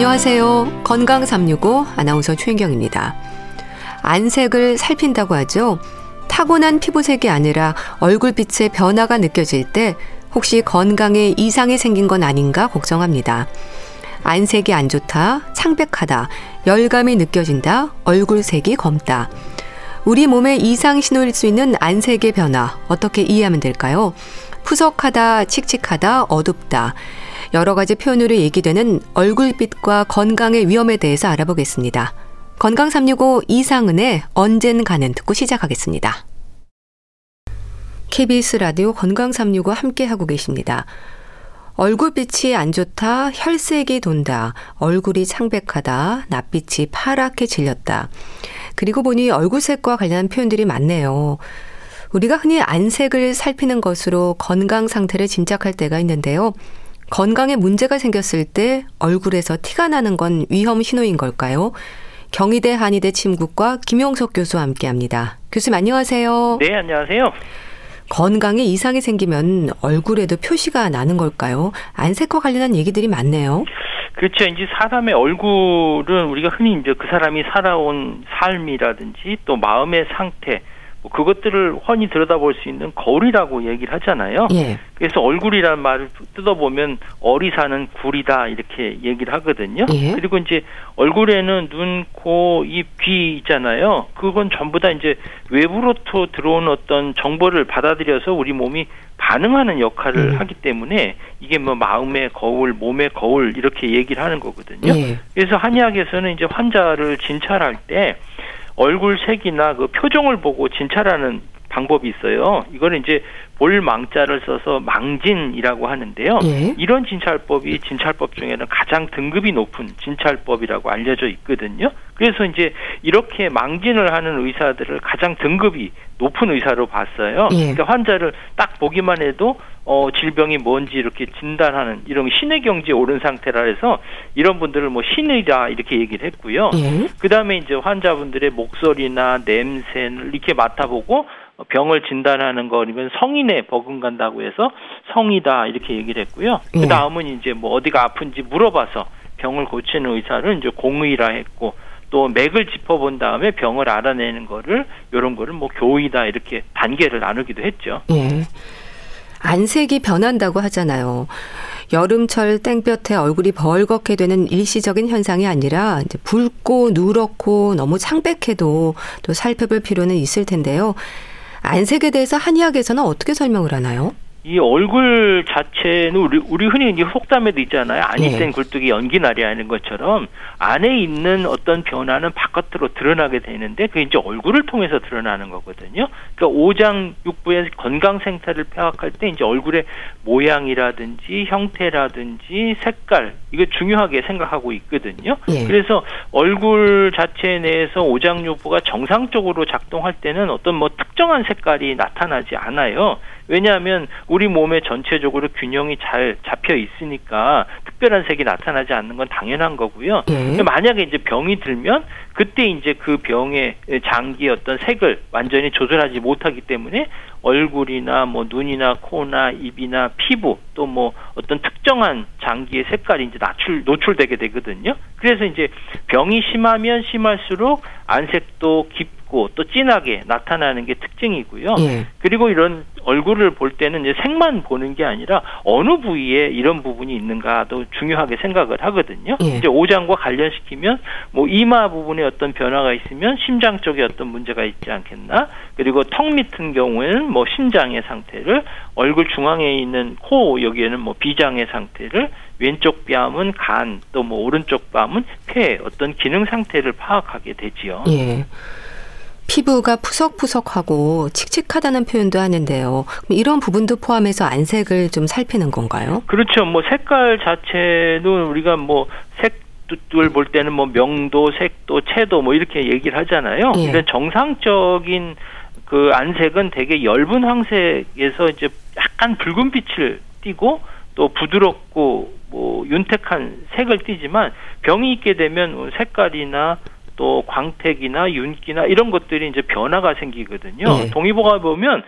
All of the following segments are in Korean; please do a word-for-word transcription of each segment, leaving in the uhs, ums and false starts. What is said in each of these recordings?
안녕하세요. 건강 삼육오 아나운서 최인경입니다. 안색을 살핀다고 하죠. 타고난 피부색이 아니라 얼굴빛의 변화가 느껴질 때 혹시 건강에 이상이 생긴 건 아닌가 걱정합니다. 안색이 안 좋다, 창백하다, 열감이 느껴진다, 얼굴색이 검다. 우리 몸의 이상 신호일 수 있는 안색의 변화, 어떻게 이해하면 될까요? 푸석하다, 칙칙하다, 어둡다. 여러 가지 표현으로 얘기되는 얼굴빛과 건강의 위험에 대해서 알아보겠습니다. 건강 삼육오 이상은의 언젠가는 듣고 시작하겠습니다. 케이비에스 라디오 건강 삼육오 함께하고 계십니다. 얼굴빛이 안 좋다, 혈색이 돈다, 얼굴이 창백하다, 낯빛이 파랗게 질렸다. 그리고 보니 얼굴색과 관련한 표현들이 많네요. 우리가 흔히 안색을 살피는 것으로 건강 상태를 짐작할 때가 있는데요. 건강에 문제가 생겼을 때 얼굴에서 티가 나는 건 위험 신호인 걸까요? 경희대 한의대 침구과 김용석 교수와 함께합니다. 교수님 안녕하세요. 네, 안녕하세요. 건강에 이상이 생기면 얼굴에도 표시가 나는 걸까요? 안색과 관련한 얘기들이 많네요. 그렇죠. 이제 사람의 얼굴은 우리가 흔히 이제 그 사람이 살아온 삶이라든지 또 마음의 상태, 뭐 그것들을 훤히 들여다볼 수 있는 거울이라고 얘기를 하잖아요. 예. 그래서 얼굴이라는 말을 뜯어보면 얼이 사는 굴이다 이렇게 얘기를 하거든요. 예. 그리고 이제 얼굴에는 눈, 코, 입, 귀 있잖아요. 그건 전부 다 이제 외부로부터 들어온 어떤 정보를 받아들여서 우리 몸이 반응하는 역할을 음. 하기 때문에 이게 뭐 마음의 거울, 몸의 거울 이렇게 얘기를 하는 거거든요. 예. 그래서 한의학에서는 이제 환자를 진찰할 때 얼굴 색이나 그 표정을 보고 진찰하는 방법이 있어요. 이거는 이제 볼 망자를 써서 망진이라고 하는데요. 예. 이런 진찰법이 진찰법 중에는 가장 등급이 높은 진찰법이라고 알려져 있거든요. 그래서 이제 이렇게 망진을 하는 의사들을 가장 등급이 높은 의사로 봤어요. 예. 그러니까 환자를 딱 보기만 해도 어, 질병이 뭔지 이렇게 진단하는 이런 신의 경지에 오른 상태라 해서 이런 분들을 뭐 신의다 이렇게 얘기를 했고요. 예. 그 다음에 이제 환자분들의 목소리나 냄새를 이렇게 맡아보고 병을 진단하는 거, 이건 성인에 버금간다고 해서 성이다 이렇게 얘기를 했고요. 그 다음은 이제 뭐 어디가 아픈지 물어봐서 병을 고치는 의사를 이제 공의라 했고, 또 맥을 짚어본 다음에 병을 알아내는 거를 이런 거를 뭐 교의다 이렇게 단계를 나누기도 했죠. 예. 안색이 변한다고 하잖아요. 여름철 땡볕에 얼굴이 벌겋게 되는 일시적인 현상이 아니라 이제 붉고 누렇고 너무 창백해도 또 살펴볼 필요는 있을 텐데요. 안색에 대해서 한의학에서는 어떻게 설명을 하나요? 이 얼굴 자체는 우리, 우리 흔히 이제 속담에도 있잖아요. 안이 센 굴뚝이 연기 나리 하는 것처럼 안에 있는 어떤 변화는 바깥으로 드러나게 되는데 그게 이제 얼굴을 통해서 드러나는 거거든요. 그러니까 오장육부의 건강 생태를 파악할 때 이제 얼굴의 모양이라든지 형태라든지 색깔 이거 중요하게 생각하고 있거든요. 예. 그래서 얼굴 자체 내에서 오장육부가 정상적으로 작동할 때는 어떤 뭐 특정한 색깔이 나타나지 않아요. 왜냐하면 우리 몸에 전체적으로 균형이 잘 잡혀 있으니까 특별한 색이 나타나지 않는 건 당연한 거고요. 예. 만약에 이제 병이 들면 그때 이제 그 병의 장기의 어떤 색을 완전히 조절하지 못하기 때문에 얼굴이나 뭐 눈이나 코나 입이나 피부 또 뭐 어떤 특정한 장기의 색깔이 이제 노출, 노출되게 되거든요. 그래서 이제 병이 심하면 심할수록 안색도 깊 또 진하게 나타나는 게 특징이고요. 예. 그리고 이런 얼굴을 볼 때는 이제 색만 보는 게 아니라 어느 부위에 이런 부분이 있는가도 중요하게 생각을 하거든요. 예. 이제 오장과 관련시키면 뭐 이마 부분에 어떤 변화가 있으면 심장 쪽에 어떤 문제가 있지 않겠나. 그리고 턱 밑은 경우에는 뭐 신장의 상태를, 얼굴 중앙에 있는 코 여기에는 뭐 비장의 상태를, 왼쪽 뺨은 간, 또 뭐 오른쪽 뺨은 폐 어떤 기능 상태를 파악하게 되지요. 예. 피부가 푸석푸석하고 칙칙하다는 표현도 하는데요. 이런 부분도 포함해서 안색을 좀 살피는 건가요? 그렇죠. 뭐 색깔 자체는 우리가 뭐 색 뚜뚜를 볼 때는 뭐 명도, 색도, 채도 뭐 이렇게 얘기를 하잖아요. 예. 근데 정상적인 그 안색은 되게 엷은 황색에서 이제 약간 붉은 빛을 띠고 또 부드럽고 뭐 윤택한 색을 띠지만 병이 있게 되면 색깔이나 또 광택이나 윤기나 이런 것들이 이제 변화가 생기거든요. 네. 동의보가 보면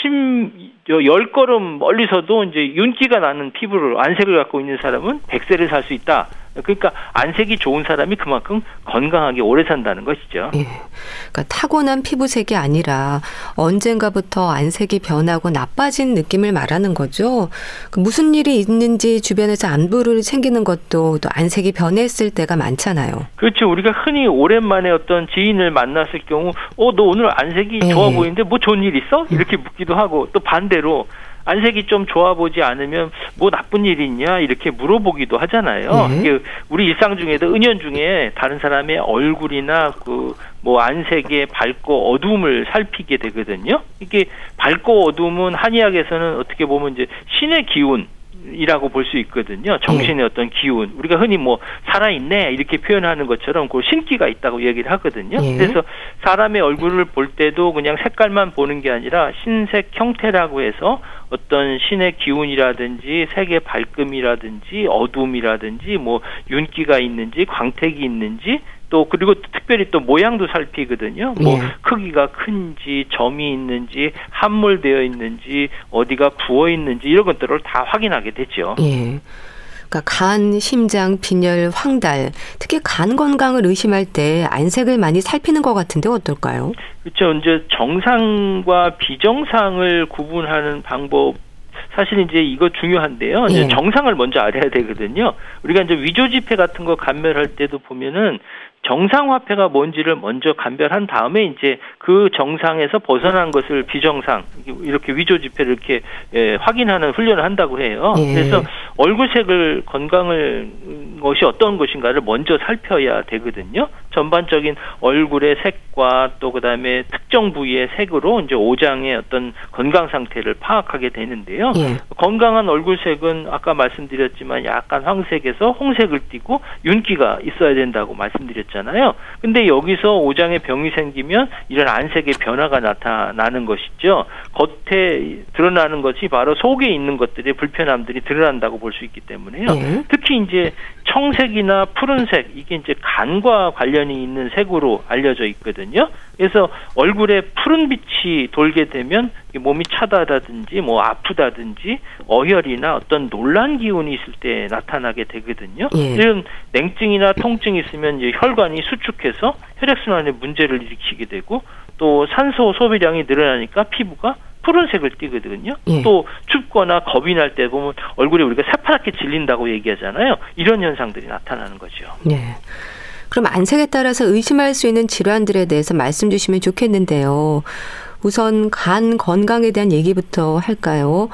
심 열 걸음 멀리서도 이제 윤기가 나는 피부를 안색을 갖고 있는 사람은 백세를 살 수 있다. 그러니까 안색이 좋은 사람이 그만큼 건강하게 오래 산다는 것이죠. 예. 그러니까 타고난 피부색이 아니라 언젠가부터 안색이 변하고 나빠진 느낌을 말하는 거죠. 무슨 일이 있는지 주변에서 안부를 챙기는 것도 또 안색이 변했을 때가 많잖아요. 그렇죠. 우리가 흔히 오랜만에 어떤 지인을 만났을 경우 어, 너 오늘 안색이 예. 좋아 보이는데 뭐 좋은 일 있어? 이렇게 묻기도 하고 또 반대로 안색이 좀 좋아 보지 않으면 뭐 나쁜 일이 있냐 이렇게 물어보기도 하잖아요. 네. 우리 일상 중에도 은연중에 다른 사람의 얼굴이나 그 뭐 안색의 밝고 어둠을 살피게 되거든요. 이게 밝고 어둠은 한의학에서는 어떻게 보면 이제 신의 기운 이라고 볼 수 있거든요. 정신의 어떤 기운. 우리가 흔히 뭐 살아있네 이렇게 표현하는 것처럼 그 신기가 있다고 얘기를 하거든요. 그래서 사람의 얼굴을 볼 때도 그냥 색깔만 보는 게 아니라 신색 형태라고 해서 어떤 신의 기운이라든지 색의 밝음이라든지 어둠이라든지 뭐 윤기가 있는지 광택이 있는지 또 그리고 특별히 또 모양도 살피거든요. 뭐 예. 크기가 큰지 점이 있는지 함몰되어 있는지 어디가 부어 있는지 이런 것들을 다 확인하게 되죠. 예. 그러니까 간, 심장, 빈혈, 황달 특히 간 건강을 의심할 때 안색을 많이 살피는 것 같은데 어떨까요? 그렇죠. 이제 정상과 비정상을 구분하는 방법. 사실 이제 이거 중요한데요. 이제 예. 정상을 먼저 알아야 되거든요. 우리가 이제 위조지폐 같은 거 감별할 때도 보면은 정상화폐가 뭔지를 먼저 감별한 다음에 이제 그 정상에서 벗어난 것을 비정상 이렇게 위조지폐를 이렇게 예, 확인하는 훈련을 한다고 해요. 예. 그래서 얼굴색을 건강을 것이 어떤 것인가를 먼저 살펴야 되거든요. 전반적인 얼굴의 색과 또 그다음에 특정 부위의 색으로 이제 오장의 어떤 건강 상태를 파악하게 되는데요. 예. 건강한 얼굴색은 아까 말씀드렸지만 약간 황색에서 홍색을 띠고 윤기가 있어야 된다고 말씀드렸죠. 잖아요. 근데 여기서 오장에 병이 생기면 이런 안색의 변화가 나타나는 것이죠. 겉에 드러나는 것이 바로 속에 있는 것들의 불편함들이 드러난다고 볼 수 있기 때문에요. 음. 특히 이제 청색이나 푸른색 이게 이제 간과 관련이 있는 색으로 알려져 있거든요. 그래서 얼굴에 푸른 빛이 돌게 되면 몸이 차다라든지 뭐 아프다든지 어혈이나 어떤 놀란 기운이 있을 때 나타나게 되거든요. 음. 이런 냉증이나 통증이 있으면 이제 혈 혈관이 수축해서 혈액순환에 문제를 일으키게 되고 또 산소 소비량이 늘어나니까 피부가 푸른색을 띠거든요. 예. 또 춥거나 겁이 날 때 보면 얼굴이 우리가 새파랗게 질린다고 얘기하잖아요. 이런 현상들이 나타나는 거죠. 예. 그럼 안색에 따라서 의심할 수 있는 질환들에 대해서 말씀 주시면 좋겠는데요. 우선 간 건강에 대한 얘기부터 할까요?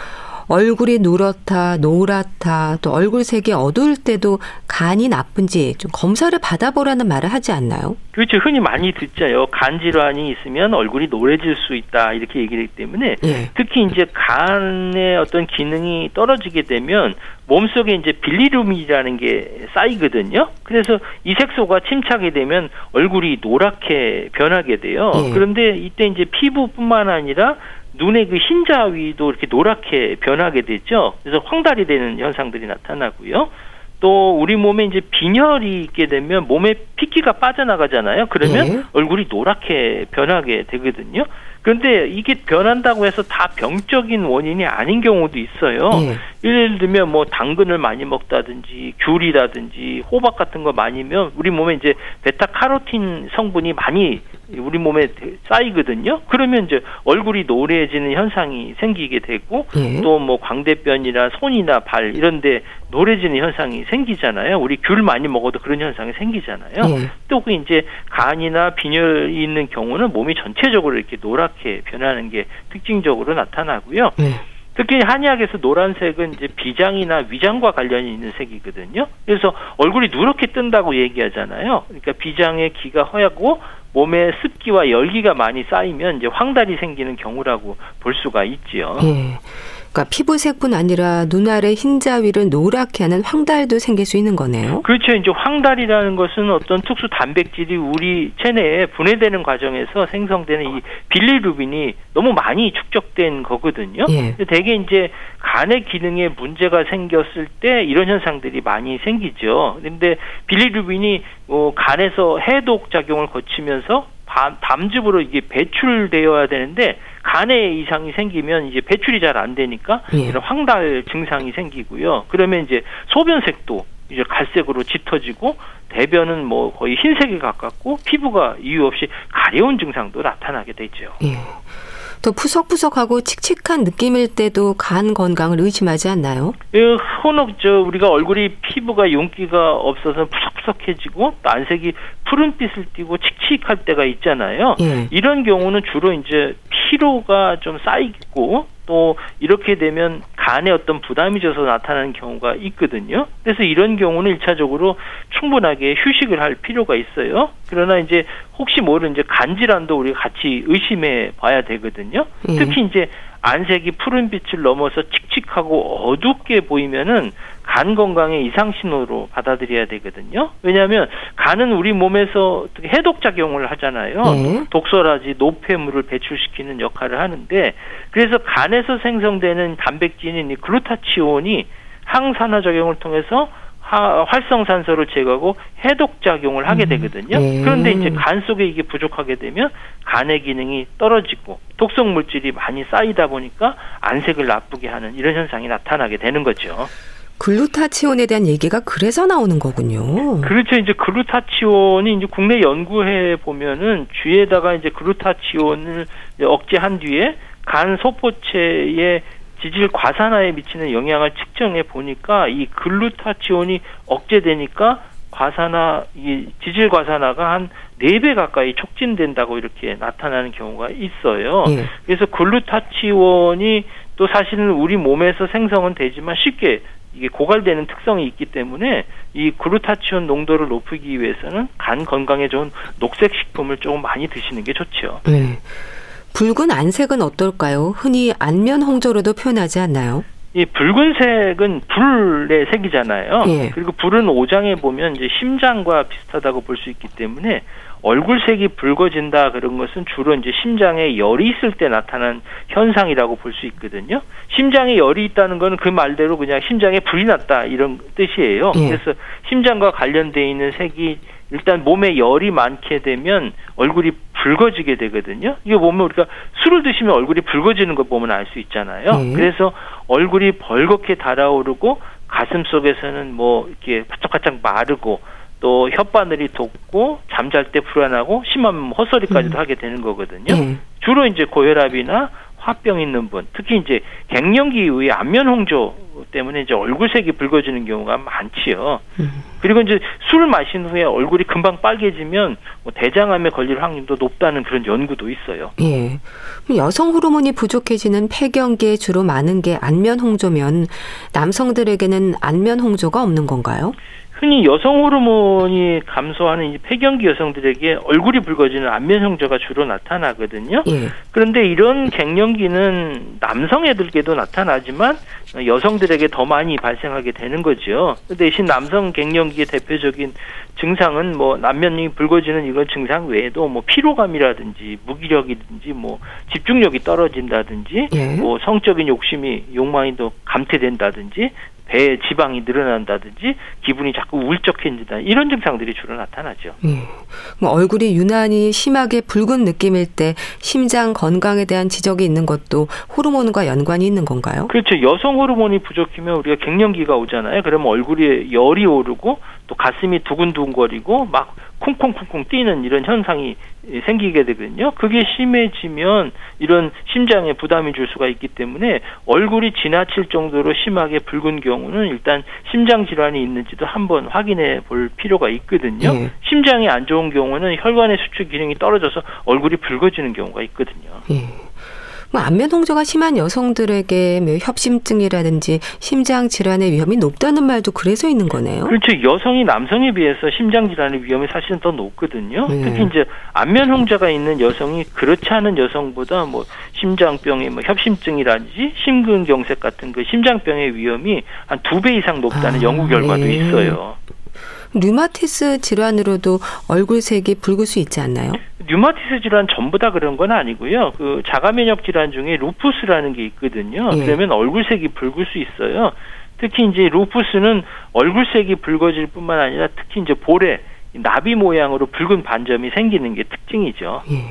얼굴이 누렇다, 노랗다, 또 얼굴색이 어두울 때도 간이 나쁜지 좀 검사를 받아보라는 말을 하지 않나요? 그렇죠. 흔히 많이 듣죠. 간 질환이 있으면 얼굴이 노래질 수 있다 이렇게 얘기를 하기 때문에 예. 특히 이제 간의 어떤 기능이 떨어지게 되면 몸속에 이제 빌리루빈이라는 게 쌓이거든요. 그래서 이 색소가 침착이 되면 얼굴이 노랗게 변하게 돼요. 예. 그런데 이때 이제 피부뿐만 아니라 눈의 그 흰자 위도 이렇게 노랗게 변하게 되죠. 그래서 황달이 되는 현상들이 나타나고요. 또 우리 몸에 이제 빈혈이 있게 되면 몸에 핏기가 빠져나가잖아요. 그러면 네. 얼굴이 노랗게 변하게 되거든요. 그런데 이게 변한다고 해서 다 병적인 원인이 아닌 경우도 있어요. 네. 예를 들면 뭐 당근을 많이 먹다든지 귤이라든지 호박 같은 거 많이면 우리 몸에 이제 베타카로틴 성분이 많이 우리 몸에 쌓이거든요. 그러면 이제 얼굴이 노래지는 현상이 생기게 되고 네. 또 뭐 광대변이나 손이나 발 이런 데 노래지는 현상이 생기잖아요. 우리 귤 많이 먹어도 그런 현상이 생기잖아요. 네. 또 그 이제 간이나 빈혈이 있는 경우는 몸이 전체적으로 이렇게 노랗게 변하는 게 특징적으로 나타나고요. 네. 특히 한의학에서 노란색은 이제 비장이나 위장과 관련이 있는 색이거든요. 그래서 얼굴이 누렇게 뜬다고 얘기하잖아요. 그러니까 비장의 기가 허약고 몸에 습기와 열기가 많이 쌓이면 이제 황달이 생기는 경우라고 볼 수가 있지요. 네. 그러니까 피부색뿐 아니라 눈 아래 흰자 위를 노랗게 하는 황달도 생길 수 있는 거네요. 그렇죠. 이제 황달이라는 것은 어떤 특수 단백질이 우리 체내에 분해되는 과정에서 생성되는 이 빌리루빈이 너무 많이 축적된 거거든요. 예. 대개 이제 간의 기능에 문제가 생겼을 때 이런 현상들이 많이 생기죠. 그런데 빌리루빈이 어, 간에서 해독 작용을 거치면서 담즙으로 이게 배출되어야 되는데 간에 이상이 생기면 이제 배출이 잘 안 되니까 예. 이런 황달 증상이 생기고요. 그러면 이제 소변색도 이제 갈색으로 짙어지고 대변은 뭐 거의 흰색에 가깝고 피부가 이유 없이 가려운 증상도 나타나게 되죠. 예. 또 푸석푸석하고 칙칙한 느낌일 때도 간 건강을 의심하지 않나요? 예, 혼업 저 우리가 얼굴이 피부가 윤기가 없어서 푸석푸석해지고 또 안색이 푸른빛을 띠고 칙칙할 때가 있잖아요. 예. 이런 경우는 주로 이제 피로가 좀 쌓이고 또 이렇게 되면 간에 어떤 부담이 져서 나타나는 경우가 있거든요. 그래서 이런 경우는 일차적으로 충분하게 휴식을 할 필요가 있어요. 그러나 이제 혹시 모를 이제 간질환도 우리가 같이 의심해 봐야 되거든요. 음. 특히 이제 안색이 푸른 빛을 넘어서 칙칙하고 어둡게 보이면은 간 건강의 이상 신호로 받아들여야 되거든요. 왜냐하면 간은 우리 몸에서 해독 작용을 하잖아요. 네. 독소라지 노폐물을 배출시키는 역할을 하는데, 그래서 간에서 생성되는 단백질인 이 글루타치온이 항산화 작용을 통해서 하, 활성산소를 제거하고 해독 작용을 하게 되거든요. 음. 그런데 이제 간 속에 이게 부족하게 되면 간의 기능이 떨어지고 독성 물질이 많이 쌓이다 보니까 안색을 나쁘게 하는 이런 현상이 나타나게 되는 거죠. 글루타치온에 대한 얘기가 그래서 나오는 거군요. 그렇죠. 이제 글루타치온이 이제 국내 연구해 보면은 쥐에다가 이제 글루타치온을 이제 억제한 뒤에 간 소포체에 지질 과산화에 미치는 영향을 측정해 보니까 이 글루타치온이 억제되니까 과산화, 이 지질 과산화가 한 네 배 가까이 촉진된다고 이렇게 나타나는 경우가 있어요. 예. 그래서 글루타치온이 또 사실은 우리 몸에서 생성은 되지만 쉽게 이게 고갈되는 특성이 있기 때문에 이 글루타치온 농도를 높이기 위해서는 간 건강에 좋은 녹색 식품을 조금 많이 드시는 게 좋죠. 네. 붉은 안색은 어떨까요? 흔히 안면 홍조로도 표현하지 않나요? 이 붉은색은 불의 색이잖아요. 예. 그리고 불은 오장에 보면 이제 심장과 비슷하다고 볼 수 있기 때문에 얼굴색이 붉어진다 그런 것은 주로 이제 심장에 열이 있을 때 나타난 현상이라고 볼 수 있거든요. 심장에 열이 있다는 건 그 말대로 그냥 심장에 불이 났다 이런 뜻이에요. 예. 그래서 심장과 관련되어 있는 색이 일단 몸에 열이 많게 되면 얼굴이 붉어지게 되거든요. 이게 보면 우리가 술을 드시면 얼굴이 붉어지는 거 보면 알 수 있잖아요. 네. 그래서 얼굴이 벌겋게 달아오르고 가슴 속에서는 뭐 이렇게 바짝바짝 마르고 또 혓바늘이 돋고 잠잘 때 불안하고 심하면 헛소리까지도 음. 하게 되는 거거든요. 네. 주로 이제 고혈압이나 화병 있는 분, 특히 이제 갱년기 이후에 안면 홍조 때문에 이제 얼굴색이 붉어지는 경우가 많지요. 음. 그리고 이제 술 마신 후에 얼굴이 금방 빨개지면 뭐 대장암에 걸릴 확률도 높다는 그런 연구도 있어요. 예. 여성 호르몬이 부족해지는 폐경기에 주로 많은 게 안면 홍조면 남성들에게는 안면 홍조가 없는 건가요? 흔히 여성 호르몬이 감소하는 이 폐경기 여성들에게 얼굴이 붉어지는 안면 홍조가 주로 나타나거든요. 예. 그런데 이런 갱년기는 남성애들께도 나타나지만 여성들에게 더 많이 발생하게 되는 거죠. 대신 남성 갱년기의 대표적인 증상은 뭐 안면이 붉어지는 이런 증상 외에도 뭐 피로감이라든지 무기력이든지 뭐 집중력이 떨어진다든지 예. 뭐 성적인 욕심이 욕망이 더 감퇴된다든지 배에 지방이 늘어난다든지 기분이 자꾸 울적해진다 이런 증상들이 주로 나타나죠. 음, 뭐 얼굴이 유난히 심하게 붉은 느낌일 때 심장 건강에 대한 지적이 있는 것도 호르몬과 연관이 있는 건가요? 그렇죠. 여성 호르몬이 부족하면 우리가 갱년기가 오잖아요. 그러면 얼굴에 열이 오르고 또 가슴이 두근두근거리고 막 쿵쿵쿵쿵 뛰는 이런 현상이 생기게 되거든요. 그게 심해지면 이런 심장에 부담이 줄 수가 있기 때문에 얼굴이 지나칠 정도로 심하게 붉은 경우는 일단 심장 질환이 있는지도 한번 확인해 볼 필요가 있거든요. 예. 심장이 안 좋은 경우는 혈관의 수축 기능이 떨어져서 얼굴이 붉어지는 경우가 있거든요. 예. 뭐 안면 홍조가 심한 여성들에게 뭐 협심증이라든지 심장 질환의 위험이 높다는 말도 그래서 있는 거네요. 그렇죠. 여성이 남성에 비해서 심장 질환의 위험이 사실은 더 높거든요. 네. 특히 이제 안면 홍조가 있는 여성이 그렇지 않은 여성보다 뭐 심장병의 뭐 협심증이라든지 심근경색 같은 그 심장병의 위험이 한 두 배 이상 높다는 아, 연구 결과도 네. 있어요. 류마티스 질환으로도 얼굴색이 붉을 수 있지 않나요? 류마티스 질환 전부 다 그런 건 아니고요. 그 자가면역 질환 중에 루푸스라는 게 있거든요. 예. 그러면 얼굴색이 붉을 수 있어요. 특히 이제 루푸스는 얼굴색이 붉어질 뿐만 아니라 특히 이제 볼에 나비 모양으로 붉은 반점이 생기는 게 특징이죠. 예.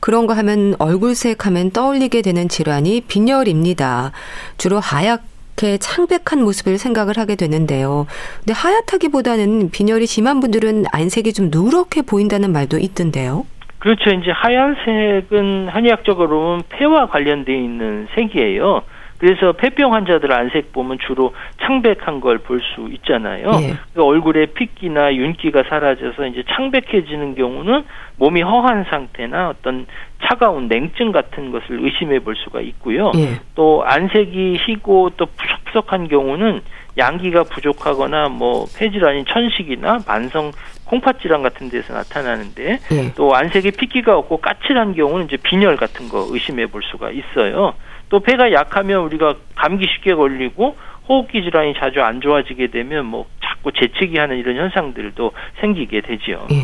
그런가 하면 얼굴색 하면 떠올리게 되는 질환이 빈혈입니다. 주로 하얗 이렇게 창백한 모습을 생각을 하게 되는데요. 근데 하얗다기보다는 빈혈이 심한 분들은 안색이 좀 누렇게 보인다는 말도 있던데요. 그렇죠. 이제 하얀색은 한의학적으로 보면 폐와 관련되어 있는 색이에요. 그래서 폐병 환자들 안색 보면 주로 창백한 걸 볼 수 있잖아요. 예. 그러니까 얼굴에 핏기나 윤기가 사라져서 이제 창백해지는 경우는 몸이 허한 상태나 어떤 차가운 냉증 같은 것을 의심해 볼 수가 있고요. 예. 또 안색이 희고 또 푸석푸석한 경우는 양기가 부족하거나 뭐 폐질환인 천식이나 만성 콩팥질환 같은 데서 나타나는데 예. 또 안색에 핏기가 없고 까칠한 경우는 이제 빈혈 같은 거 의심해 볼 수가 있어요. 또 폐가 약하면 우리가 감기 쉽게 걸리고 호흡기 질환이 자주 안 좋아지게 되면 뭐 자꾸 재채기 하는 이런 현상들도 생기게 되죠. 예.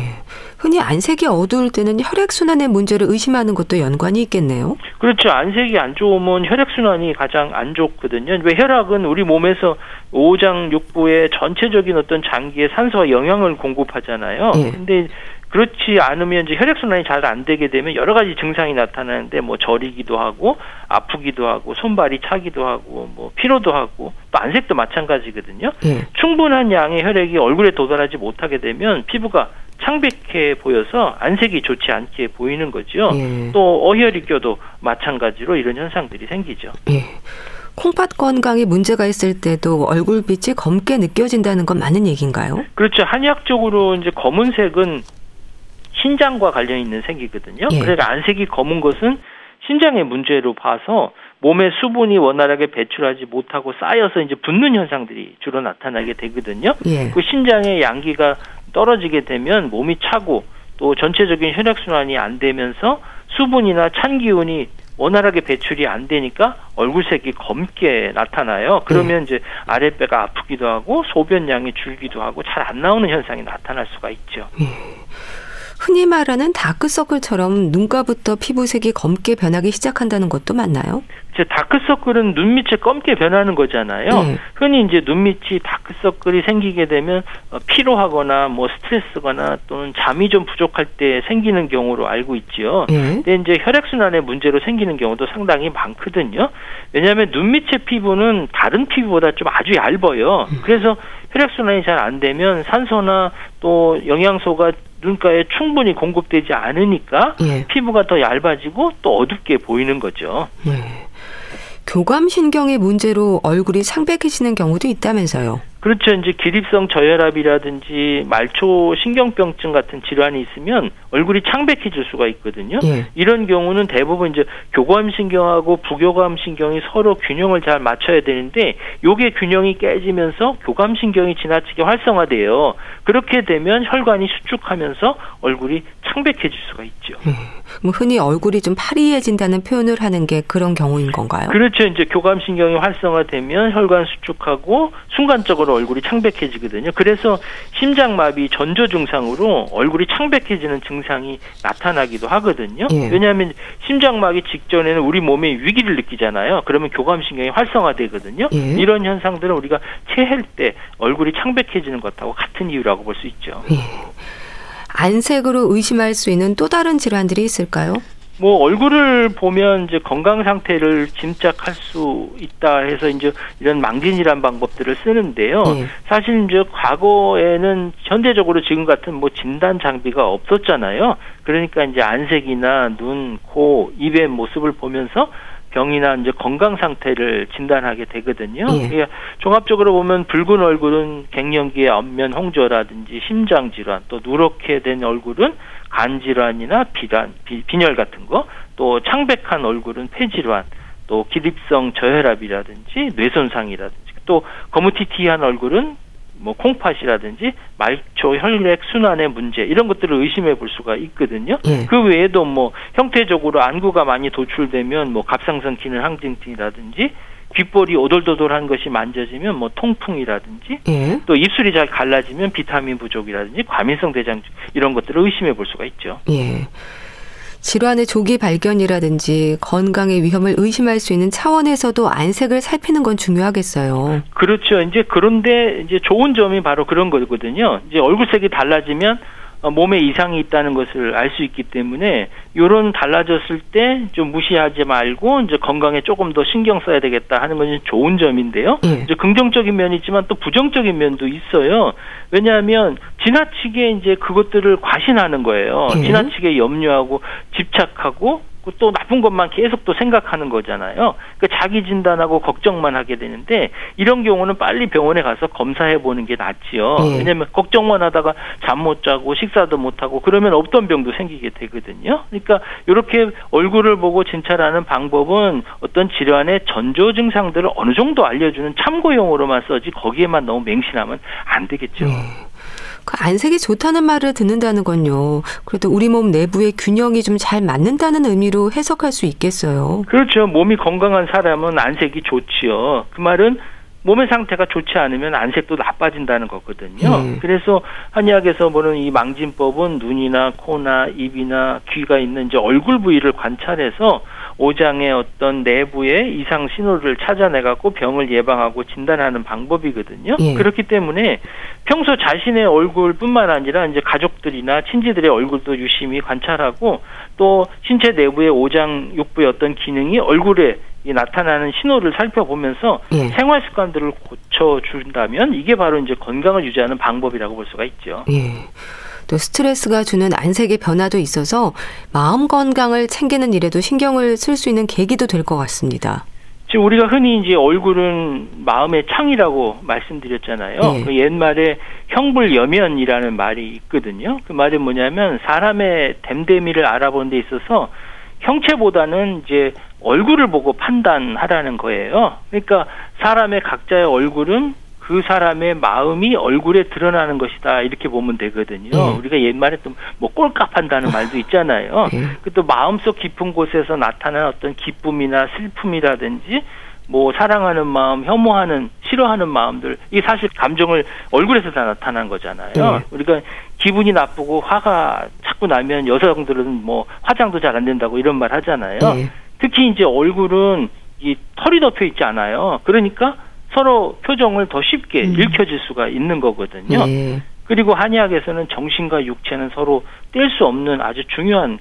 흔히 안색이 어두울 때는 혈액순환의 문제를 의심하는 것도 연관이 있겠네요. 그렇죠. 안색이 안 좋으면 혈액순환이 가장 안 좋거든요. 왜 혈액은 우리 몸에서 오장육부의 전체적인 어떤 장기에 산소와 영양을 공급하잖아요. 예. 근데 그렇지 않으면 이제 혈액순환이 잘 안 되게 되면 여러 가지 증상이 나타나는데 뭐 저리기도 하고 아프기도 하고 손발이 차기도 하고 뭐 피로도 하고 또 안색도 마찬가지거든요. 예. 충분한 양의 혈액이 얼굴에 도달하지 못하게 되면 피부가 창백해 보여서 안색이 좋지 않게 보이는 거죠. 예. 또 어혈이 껴도 마찬가지로 이런 현상들이 생기죠. 예. 콩팥 건강에 문제가 있을 때도 얼굴빛이 검게 느껴진다는 건 맞는 얘기인가요? 그렇죠. 한의학적으로 이제 검은색은 신장과 관련 있는 색이거든요. 예. 그러니까 안색이 검은 것은 신장의 문제로 봐서 몸에 수분이 원활하게 배출하지 못하고 쌓여서 이제 붓는 현상들이 주로 나타나게 되거든요. 예. 그 신장의 양기가 떨어지게 되면 몸이 차고 또 전체적인 혈액순환이 안 되면서 수분이나 찬 기운이 원활하게 배출이 안 되니까 얼굴색이 검게 나타나요. 그러면 예. 이제 아랫배가 아프기도 하고 소변량이 줄기도 하고 잘 안 나오는 현상이 나타날 수가 있죠. 예. 흔히 말하는 다크서클처럼 눈가부터 피부색이 검게 변하기 시작한다는 것도 맞나요? 이제 다크서클은 눈 밑이 검게 변하는 거잖아요. 네. 흔히 이제 눈 밑이 다크서클이 생기게 되면 피로하거나 뭐 스트레스거나 또는 잠이 좀 부족할 때 생기는 경우로 알고 있지요. 네. 근데 이제 혈액순환의 문제로 생기는 경우도 상당히 많거든요. 왜냐하면 눈 밑의 피부는 다른 피부보다 좀 아주 얇아요. 그래서 혈액순환이 잘 안 되면 산소나 또 영양소가 눈가에 충분히 공급되지 않으니까 예. 피부가 더 얇아지고 또 어둡게 보이는 거죠. 예. 교감신경의 문제로 얼굴이 창백해지는 경우도 있다면서요. 그렇죠. 이제 기립성 저혈압이라든지 말초 신경병증 같은 질환이 있으면 얼굴이 창백해질 수가 있거든요. 예. 이런 경우는 대부분 이제 교감신경하고 부교감신경이 서로 균형을 잘 맞춰야 되는데 요게 균형이 깨지면서 교감신경이 지나치게 활성화돼요. 그렇게 되면 혈관이 수축하면서 얼굴이 창백해질 수가 있죠. 음, 뭐 흔히 얼굴이 좀 파리해진다는 표현을 하는 게 그런 경우인 건가요? 그렇죠. 이제 교감신경이 활성화되면 혈관 수축하고 순간적으로 얼굴이 창백해지거든요. 그래서 심장마비 전조 증상으로 얼굴이 창백해지는 증상이 나타나기도 하거든요. 예. 왜냐하면 심장마비 직전에는 우리 몸이 위기를 느끼잖아요. 그러면 교감신경이 활성화되거든요. 예. 이런 현상들은 우리가 체할 때 얼굴이 창백해지는 것하고 같은 이유라고 볼 수 있죠. 예. 안색으로 의심할 수 있는 또 다른 질환들이 있을까요? 뭐 얼굴을 보면 이제 건강 상태를 짐작할 수 있다 해서 이제 이런 망진이란 방법들을 쓰는데요. 네. 사실 이제 과거에는 현대적으로 지금 같은 뭐 진단 장비가 없었잖아요. 그러니까 이제 안색이나 눈, 코, 입의 모습을 보면서 병이나 이제 건강 상태를 진단하게 되거든요. 예. 그러니까 종합적으로 보면 붉은 얼굴은 갱년기의 안면 홍조라든지 심장 질환, 또 누렇게 된 얼굴은 간 질환이나 비단, 비, 빈혈 같은 거, 또 창백한 얼굴은 폐 질환, 또 기립성 저혈압이라든지 뇌 손상이라든지, 또 거무튀튀한 얼굴은 뭐 콩팥이라든지 말초 혈액 순환의 문제 이런 것들을 의심해 볼 수가 있거든요. 예. 그 외에도 뭐 형태적으로 안구가 많이 도출되면 뭐 갑상선 기능 항진증이라든지 귓볼이 오돌도돌한 것이 만져지면 뭐 통풍이라든지 예. 또 입술이 잘 갈라지면 비타민 부족이라든지 과민성 대장균 이런 것들을 의심해 볼 수가 있죠. 예. 질환의 조기 발견이라든지 건강의 위험을 의심할 수 있는 차원에서도 안색을 살피는 건 중요하겠어요. 그렇죠. 이제 그런데 이제 좋은 점이 바로 그런 거거든요. 이제 얼굴색이 달라지면 몸에 이상이 있다는 것을 알 수 있기 때문에 이런 달라졌을 때 좀 무시하지 말고 이제 건강에 조금 더 신경 써야 되겠다 하는 건 좋은 점인데요. 예. 이제 긍정적인 면이 있지만 또 부정적인 면도 있어요. 왜냐하면 지나치게 이제 그것들을 과신하는 거예요. 예. 지나치게 염려하고 집착하고 또 나쁜 것만 계속 또 생각하는 거잖아요. 그러니까 자기 진단하고 걱정만 하게 되는데 이런 경우는 빨리 병원에 가서 검사해 보는 게 낫지요. 네. 왜냐하면 걱정만 하다가 잠 못 자고 식사도 못 하고 그러면 없던 병도 생기게 되거든요. 그러니까 이렇게 얼굴을 보고 진찰하는 방법은 어떤 질환의 전조 증상들을 어느 정도 알려주는 참고용으로만 써지 거기에만 너무 맹신하면 안 되겠죠. 네. 안색이 좋다는 말을 듣는다는 건요. 그래도 우리 몸 내부의 균형이 좀 잘 맞는다는 의미로 해석할 수 있겠어요. 그렇죠. 몸이 건강한 사람은 안색이 좋지요. 그 말은 몸의 상태가 좋지 않으면 안색도 나빠진다는 거거든요. 음. 그래서 한의학에서 보는 이 망진법은 눈이나 코나 입이나 귀가 있는 이제 얼굴 부위를 관찰해서 오장의 어떤 내부의 이상 신호를 찾아내갖고 병을 예방하고 진단하는 방법이거든요. 예. 그렇기 때문에 평소 자신의 얼굴뿐만 아니라 이제 가족들이나 친지들의 얼굴도 유심히 관찰하고 또 신체 내부의 오장 육부의 어떤 기능이 얼굴에 나타나는 신호를 살펴보면서 예. 생활 습관들을 고쳐준다면 이게 바로 이제 건강을 유지하는 방법이라고 볼 수가 있죠. 예. 또 스트레스가 주는 안색의 변화도 있어서 마음 건강을 챙기는 일에도 신경을 쓸 수 있는 계기도 될 것 같습니다. 지금 우리가 흔히 이제 얼굴은 마음의 창이라고 말씀드렸잖아요. 예. 그 옛말에 형불여면이라는 말이 있거든요. 그 말이 뭐냐면 사람의 됨됨이를 알아보는 데 있어서 형체보다는 이제 얼굴을 보고 판단하라는 거예요. 그러니까 사람의 각자의 얼굴은 그 사람의 마음이 얼굴에 드러나는 것이다 이렇게 보면 되거든요. 네. 우리가 옛말에 또 뭐 꼴값한다는 말도 있잖아요. 네. 그 또 마음속 깊은 곳에서 나타나는 어떤 기쁨이나 슬픔이라든지 뭐 사랑하는 마음, 혐오하는, 싫어하는 마음들 이게 사실 감정을 얼굴에서 다 나타난 거잖아요. 네. 우리가 기분이 나쁘고 화가 자꾸 나면 여성들은 뭐 화장도 잘 안 된다고 이런 말 하잖아요. 네. 특히 이제 얼굴은 이 털이 덮여 있지 않아요. 그러니까 서로 표정을 더 쉽게 음. 읽혀질 수가 있는 거거든요. 네. 그리고 한의학에서는 정신과 육체는 서로 뗄 수 없는 아주 중요한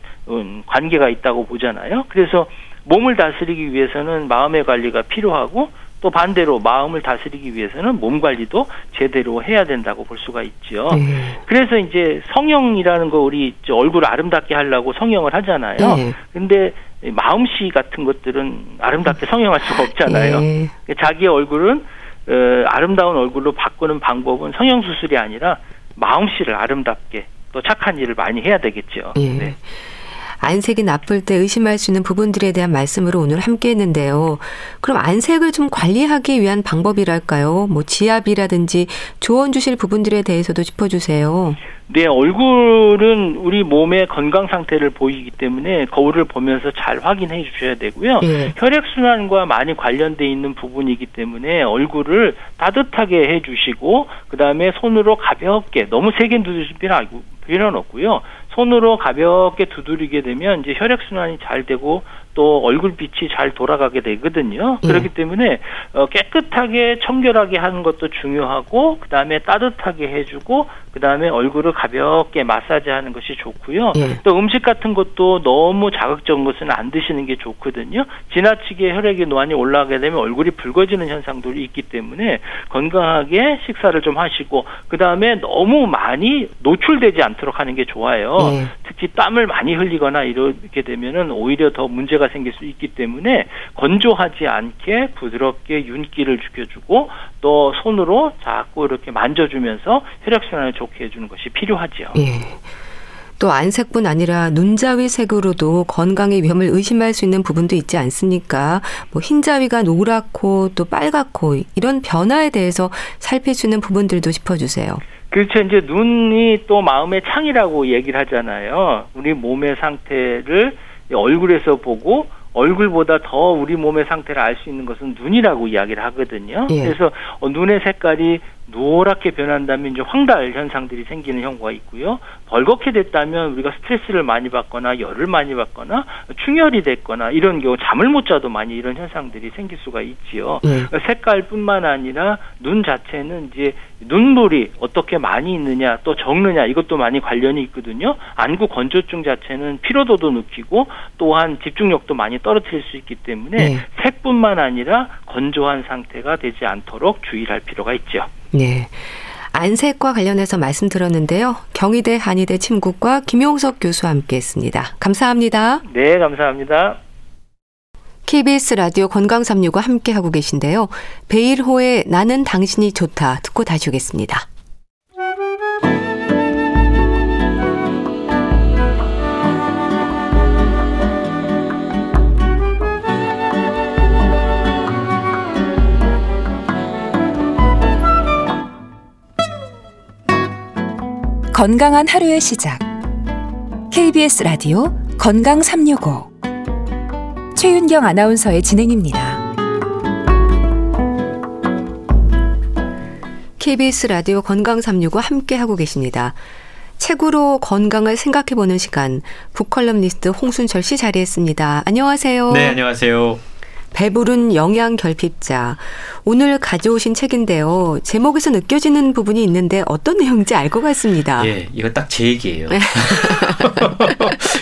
관계가 있다고 보잖아요. 그래서 몸을 다스리기 위해서는 마음의 관리가 필요하고 또 반대로 마음을 다스리기 위해서는 몸 관리도 제대로 해야 된다고 볼 수가 있죠. 네. 그래서 이제 성형이라는 거 우리 이제 얼굴을 아름답게 하려고 성형을 하잖아요. 네. 근데 마음씨 같은 것들은 아름답게 성형할 수가 없잖아요. 네. 자기의 얼굴은 어, 아름다운 얼굴로 바꾸는 방법은 성형수술이 아니라 마음씨를 아름답게 또 착한 일을 많이 해야 되겠죠. 네. 네. 안색이 나쁠 때 의심할 수 있는 부분들에 대한 말씀으로 오늘 함께 했는데요. 그럼 안색을 좀 관리하기 위한 방법이랄까요? 뭐 지압이라든지 조언 주실 부분들에 대해서도 짚어주세요. 네, 얼굴은 우리 몸의 건강 상태를 보이기 때문에 거울을 보면서 잘 확인해 주셔야 되고요. 네. 혈액순환과 많이 관련되어 있는 부분이기 때문에 얼굴을 따뜻하게 해 주시고 그다음에 손으로 가볍게 너무 세게 누르실 필요는 없고요. 손으로 가볍게 두드리게 되면 이제 혈액순환이 잘 되고 또 얼굴빛이 잘 돌아가게 되거든요. 네. 그렇기 때문에 깨끗하게 청결하게 하는 것도 중요하고 그다음에 따뜻하게 해주고 그다음에 얼굴을 가볍게 마사지하는 것이 좋고요. 네. 또 음식 같은 것도 너무 자극적인 것은 안 드시는 게 좋거든요. 지나치게 혈액의 노안이 올라가게 되면 얼굴이 붉어지는 현상도 있기 때문에 건강하게 식사를 좀 하시고 그다음에 너무 많이 노출되지 않도록 하는 게 좋아요. 네. 특히 땀을 많이 흘리거나 이렇게 되면은 오히려 더 문제가 생길 수 있기 때문에 건조하지 않게 부드럽게 윤기를 죽여주고 또 손으로 자꾸 이렇게 만져주면서 혈액순환을 좋게 해주는 것이 필요하죠. 예. 또 안색뿐 아니라 눈자위색으로도 건강의 위험을 의심할 수 있는 부분도 있지 않습니까? 뭐 흰자위가 노랗고 또 빨갛고 이런 변화에 대해서 살필 수 있는 부분들도 짚어주세요. 그렇죠. 이제 눈이 또 마음의 창이라고 얘기를 하잖아요. 우리 몸의 상태를 얼굴에서 보고 얼굴보다 더 우리 몸의 상태를 알 수 있는 것은 눈이라고 이야기를 하거든요. 예. 그래서 눈의 색깔이 노랗게 변한다면 이제 황달 현상들이 생기는 경우가 있고요. 벌겋게 됐다면 우리가 스트레스를 많이 받거나 열을 많이 받거나 충혈이 됐거나 이런 경우 잠을 못 자도 많이 이런 현상들이 생길 수가 있지요. 네. 색깔뿐만 아니라 눈 자체는 이제 눈물이 어떻게 많이 있느냐 또 적느냐 이것도 많이 관련이 있거든요. 안구 건조증 자체는 피로도도 느끼고 또한 집중력도 많이 떨어뜨릴 수 있기 때문에 네. 색뿐만 아니라 건조한 상태가 되지 않도록 주의할 필요가 있죠. 네. 안색과 관련해서 말씀드렸는데요. 경희대 한의대 침구과 김용석 교수와 함께했습니다. 감사합니다. 네, 감사합니다. 케이비에스 라디오 건강삼육과 함께하고 계신데요. 베일호의 나는 당신이 좋다 듣고 다시 오겠습니다. 건강한 하루의 시작. 케이비에스 라디오 건강삼육오 최윤경 아나운서의 진행입니다. 케이비에스 라디오 건강삼육오 함께하고 계십니다. 책으로 건강을 생각해보는 시간 북컬럼니스트 홍순철 씨 자리했습니다. 안녕하세요. 네, 안녕하세요. 배부른 영양 결핍자. 오늘 가져오신 책인데요. 제목에서 느껴지는 부분이 있는데 어떤 내용인지 알 것 같습니다. 예, 이거 딱 제 얘기예요.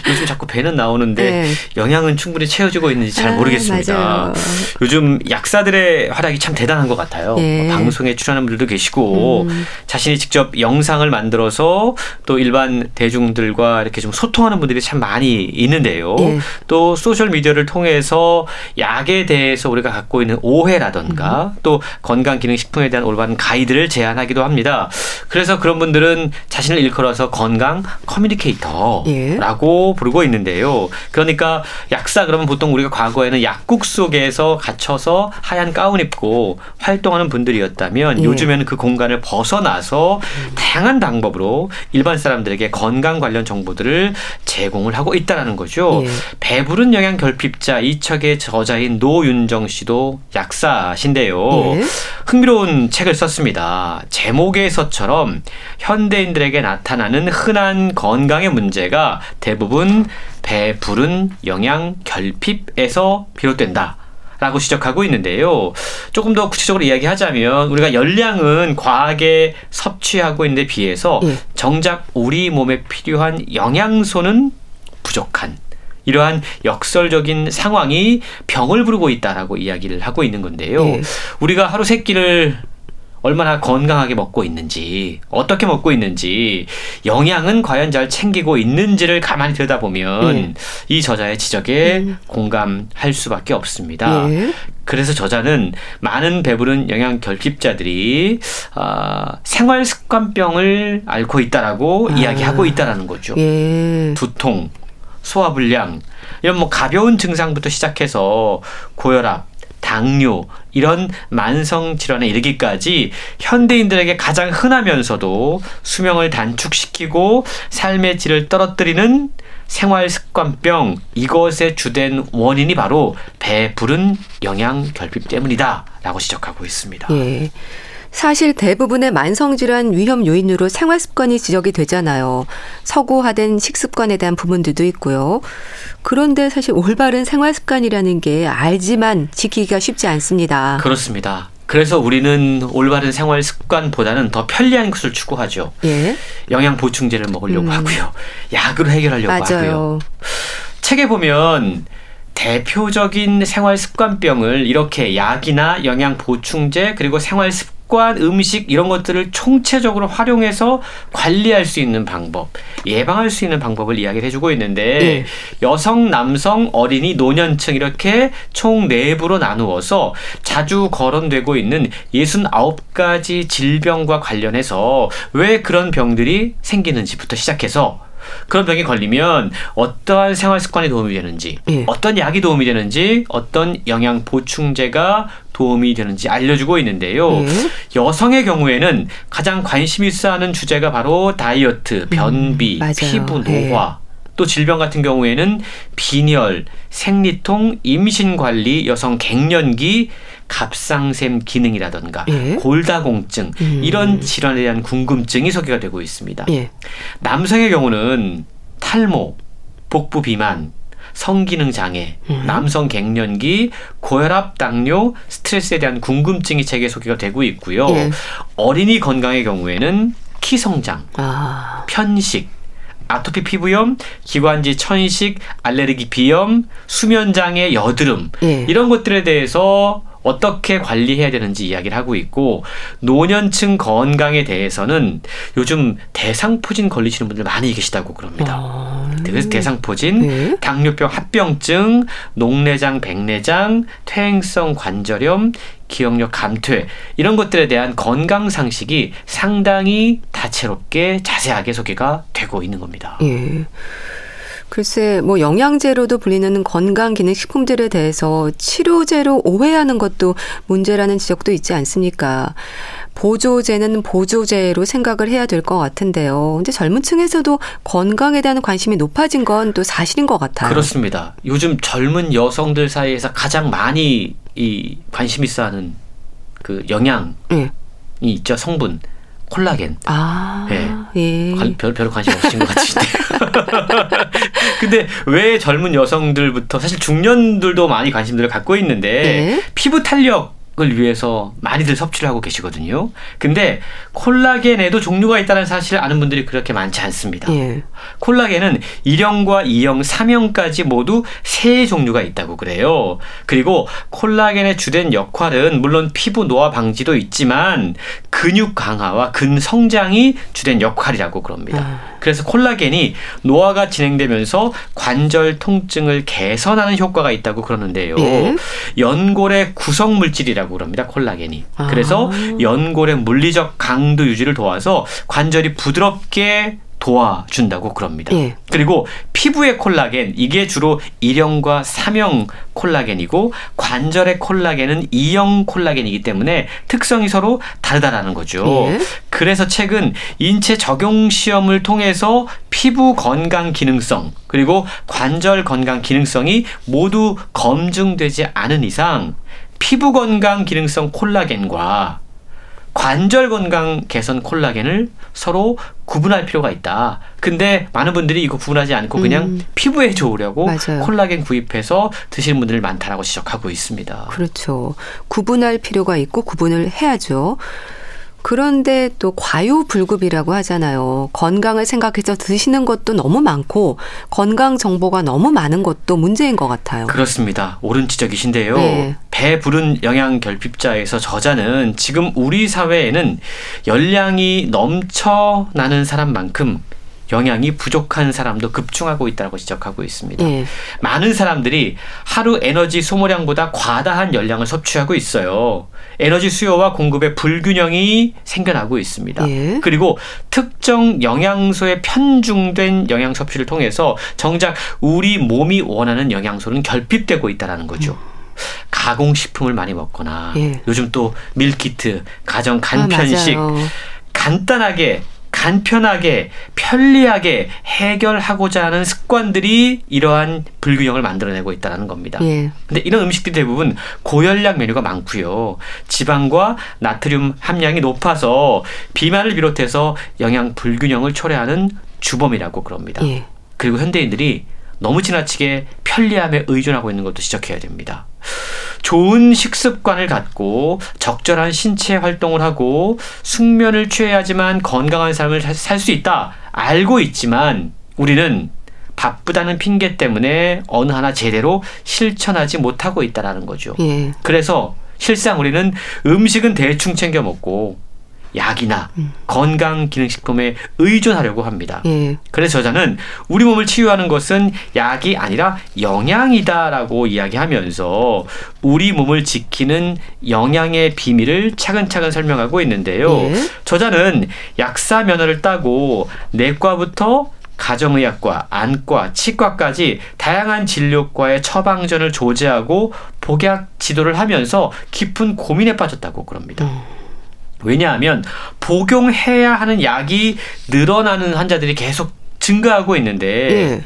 요즘 자꾸 배는 나오는데 네. 영양은 충분히 채워지고 있는지 잘 아, 모르겠습니다. 맞아요. 요즘 약사들의 활약이 참 대단한 것 같아요. 예. 방송에 출연하는 분들도 계시고 음. 자신이 직접 영상을 만들어서 또 일반 대중들과 이렇게 좀 소통하는 분들이 참 많이 있는데요. 예. 또 소셜 미디어를 통해서 약에 대해서 우리가 갖고 있는 오해라든가 음. 또 건강기능식품에 대한 올바른 가이드를 제안하기도 합니다. 그래서 그런 분들은 자신을 일컬어서 건강 커뮤니케이터라고 예. 부르고 있는데요. 그러니까 약사 그러면 보통 우리가 과거에는 약국 속에서 갇혀서 하얀 가운 입고 활동하는 분들이었다면 예. 요즘에는 그 공간을 벗어나서 다양한 방법으로 일반 사람들에게 건강 관련 정보들을 제공을 하고 있다는 거죠. 예. 배부른 영양 결핍자 이 책의 저자인 노윤정 씨도 약사신데요. 예. 흥미로운 책을 썼습니다. 제목에서처럼 현대인들에게 나타나는 흔한 건강의 문제가 대부분 배부른 영양 결핍에서 비롯된다. 라고 지적하고 있는데요. 조금 더 구체적으로 이야기하자면 우리가 열량은 과하게 섭취하고 있는 데 비해서 예. 정작 우리 몸에 필요한 영양소는 부족한 이러한 역설적인 상황이 병을 부르고 있다라고 이야기를 하고 있는 건데요. 예. 우리가 하루 세 끼를 얼마나 건강하게 먹고 있는지 어떻게 먹고 있는지 영양은 과연 잘 챙기고 있는지를 가만히 들여다보면 예. 이 저자의 지적에 음. 공감할 수밖에 없습니다. 예. 그래서 저자는 많은 배부른 영양 결핍자들이 어, 생활 습관병을 앓고 있다라고 아. 이야기하고 있다는 거죠. 예. 두통, 소화불량 이런 뭐 가벼운 증상부터 시작해서 고혈압 당뇨 이런 만성 질환에 이르기까지 현대인들에게 가장 흔하면서도 수명을 단축시키고 삶의 질을 떨어뜨리는 생활 습관병 이것의 주된 원인이 바로 배부른 영양 결핍 때문이다라고 지적하고 있습니다. 예. 사실 대부분의 만성질환 위험 요인으로 생활 습관이 지적이 되잖아요. 서구화된 식습관에 대한 부분들도 있고요. 그런데 사실 올바른 생활 습관이라는 게 알지만 지키기가 쉽지 않습니다. 그렇습니다. 그래서 우리는 올바른 생활 습관보다는 더 편리한 것을 추구하죠. 예. 영양 보충제를 먹으려고 음. 하고요. 약으로 해결하려고 맞아요. 하고요. 책에 보면 대표적인 생활 습관병을 이렇게 약이나 영양 보충제 그리고 생활 습관 습관, 음식 이런 것들을 총체적으로 활용해서 관리할 수 있는 방법, 예방할 수 있는 방법을 이야기를 해주고 있는데 네. 여성, 남성, 어린이, 노년층 이렇게 총 네 부로 나누어서 자주 거론되고 있는 예순아홉 가지 질병과 관련해서 왜 그런 병들이 생기는지부터 시작해서 그런 병에 걸리면 어떠한 생활 습관이 도움이 되는지, 예. 어떤 약이 도움이 되는지, 어떤 영양 보충제가 도움이 되는지 알려주고 있는데요. 예. 여성의 경우에는 가장 관심이 쏟아지는 주제가 바로 다이어트, 변비, 음, 피부 노화, 예. 또 질병 같은 경우에는 빈혈, 생리통, 임신관리, 여성 갱년기, 갑상샘 기능이라든가 예? 골다공증 음. 이런 질환에 대한 궁금증이 소개가 되고 있습니다. 예. 남성의 경우는 탈모, 복부 비만, 성기능 장애, 음. 남성 갱년기, 고혈압, 당뇨, 스트레스에 대한 궁금증이 책에 소개가 되고 있고요. 예. 어린이 건강의 경우에는 키 성장, 아. 편식, 아토피 피부염, 기관지 천식, 알레르기 비염, 수면장애, 여드름 예. 이런 것들에 대해서 어떻게 관리해야 되는지 이야기를 하고 있고, 노년층 건강에 대해서는 요즘 대상포진 걸리시는 분들 많이 계시다고 그럽니다. 아... 그래서 대상포진, 네? 당뇨병 합병증, 녹내장, 백내장, 퇴행성 관절염, 기억력 감퇴 이런 것들에 대한 건강 상식이 상당히 다채롭게 자세하게 소개가 되고 있는 겁니다. 예. 글쎄, 뭐 영양제로도 불리는 건강기능식품들에 대해서 치료제로 오해하는 것도 문제라는 지적도 있지 않습니까? 보조제는 보조제로 생각을 해야 될 것 같은데요. 근데 젊은 층에서도 건강에 대한 관심이 높아진 건 또 사실인 것 같아요. 그렇습니다. 요즘 젊은 여성들 사이에서 가장 많이 이 관심이 쌓는 그 영양이 네. 있죠. 성분. 콜라겐. 아, 네. 예. 별, 별로 관심 없으신 것 같으신데. 근데 왜 젊은 여성들부터 사실 중년들도 많이 관심들을 갖고 있는데 예? 피부 탄력을 위해서 많이들 섭취를 하고 계시거든요. 근데 콜라겐에도 종류가 있다는 사실을 아는 분들이 그렇게 많지 않습니다. 예. 콜라겐은 일형과 이형, 삼형까지 모두 세 종류가 있다고 그래요. 그리고 콜라겐의 주된 역할은 물론 피부 노화 방지도 있지만 근육 강화와 근성장이 주된 역할이라고 그럽니다. 아. 그래서 콜라겐이 노화가 진행되면서 관절 통증을 개선하는 효과가 있다고 그러는데요. 예? 연골의 구성물질이라고 그럽니다. 콜라겐이. 아. 그래서 연골의 물리적 강도 유지를 도와서 관절이 부드럽게 도와준다고 그럽니다. 예. 그리고 피부의 콜라겐, 이게 주로 일형과 삼형 콜라겐이고 관절의 콜라겐은 이형 콜라겐이기 때문에 특성이 서로 다르다라는 거죠. 예. 그래서 최근 인체 적용 시험을 통해서 피부 건강 기능성 그리고 관절 건강 기능성이 모두 검증되지 않은 이상 피부 건강 기능성 콜라겐과 관절 건강 개선 콜라겐을 서로 구분할 필요가 있다. 근데 많은 분들이 이거 구분하지 않고 그냥 음. 피부에 좋으려고 맞아요. 콜라겐 구입해서 드시는 분들 많다라고 지적하고 있습니다. 그렇죠. 구분할 필요가 있고 구분을 해야죠. 그런데 또 과유불급이라고 하잖아요. 건강을 생각해서 드시는 것도 너무 많고 건강 정보가 너무 많은 것도 문제인 것 같아요. 그렇습니다. 옳은 지적이신데요. 네. 배부른 영양결핍자에서 저자는 지금 우리 사회에는 열량이 넘쳐나는 사람만큼 영양이 부족한 사람도 급증하고 있다고 지적하고 있습니다. 예. 많은 사람들이 하루 에너지 소모량보다 과다한 열량을 섭취하고 있어요. 에너지 수요와 공급의 불균형이 생겨나고 있습니다. 예. 그리고 특정 영양소에 편중된 영양 섭취를 통해서 정작 우리 몸이 원하는 영양소는 결핍되고 있다는 거죠. 음. 가공식품을 많이 먹거나 예. 요즘 또 밀키트, 가정 간편식 아, 간단하게 간편하게 편리하게 해결하고자 하는 습관들이 이러한 불균형을 만들어내고 있다는 겁니다. 그런데 예. 이런 음식들이 대부분 고열량 메뉴가 많고요. 지방과 나트륨 함량이 높아서 비만을 비롯해서 영양 불균형을 초래하는 주범이라고 그럽니다. 예. 그리고 현대인들이 너무 지나치게 편리함에 의존하고 있는 것도 지적해야 됩니다. 좋은 식습관을 갖고 적절한 신체 활동을 하고 숙면을 취해야지만 건강한 삶을 살 수 있다. 알고 있지만 우리는 바쁘다는 핑계 때문에 어느 하나 제대로 실천하지 못하고 있다는 거죠. 예. 그래서 실상 우리는 음식은 대충 챙겨 먹고 약이나 음. 건강기능식품에 의존하려고 합니다. 예. 그래서 저자는 우리 몸을 치유하는 것은 약이 아니라 영양이다라고 이야기하면서 우리 몸을 지키는 영양의 비밀을 차근차근 설명하고 있는데요. 예. 저자는 약사 면허를 따고 내과부터 가정의학과, 안과, 치과까지 다양한 진료과의 처방전을 조제하고 복약 지도를 하면서 깊은 고민에 빠졌다고 그럽니다. 음. 왜냐하면 복용해야 하는 약이 늘어나는 환자들이 계속 증가하고 있는데 예.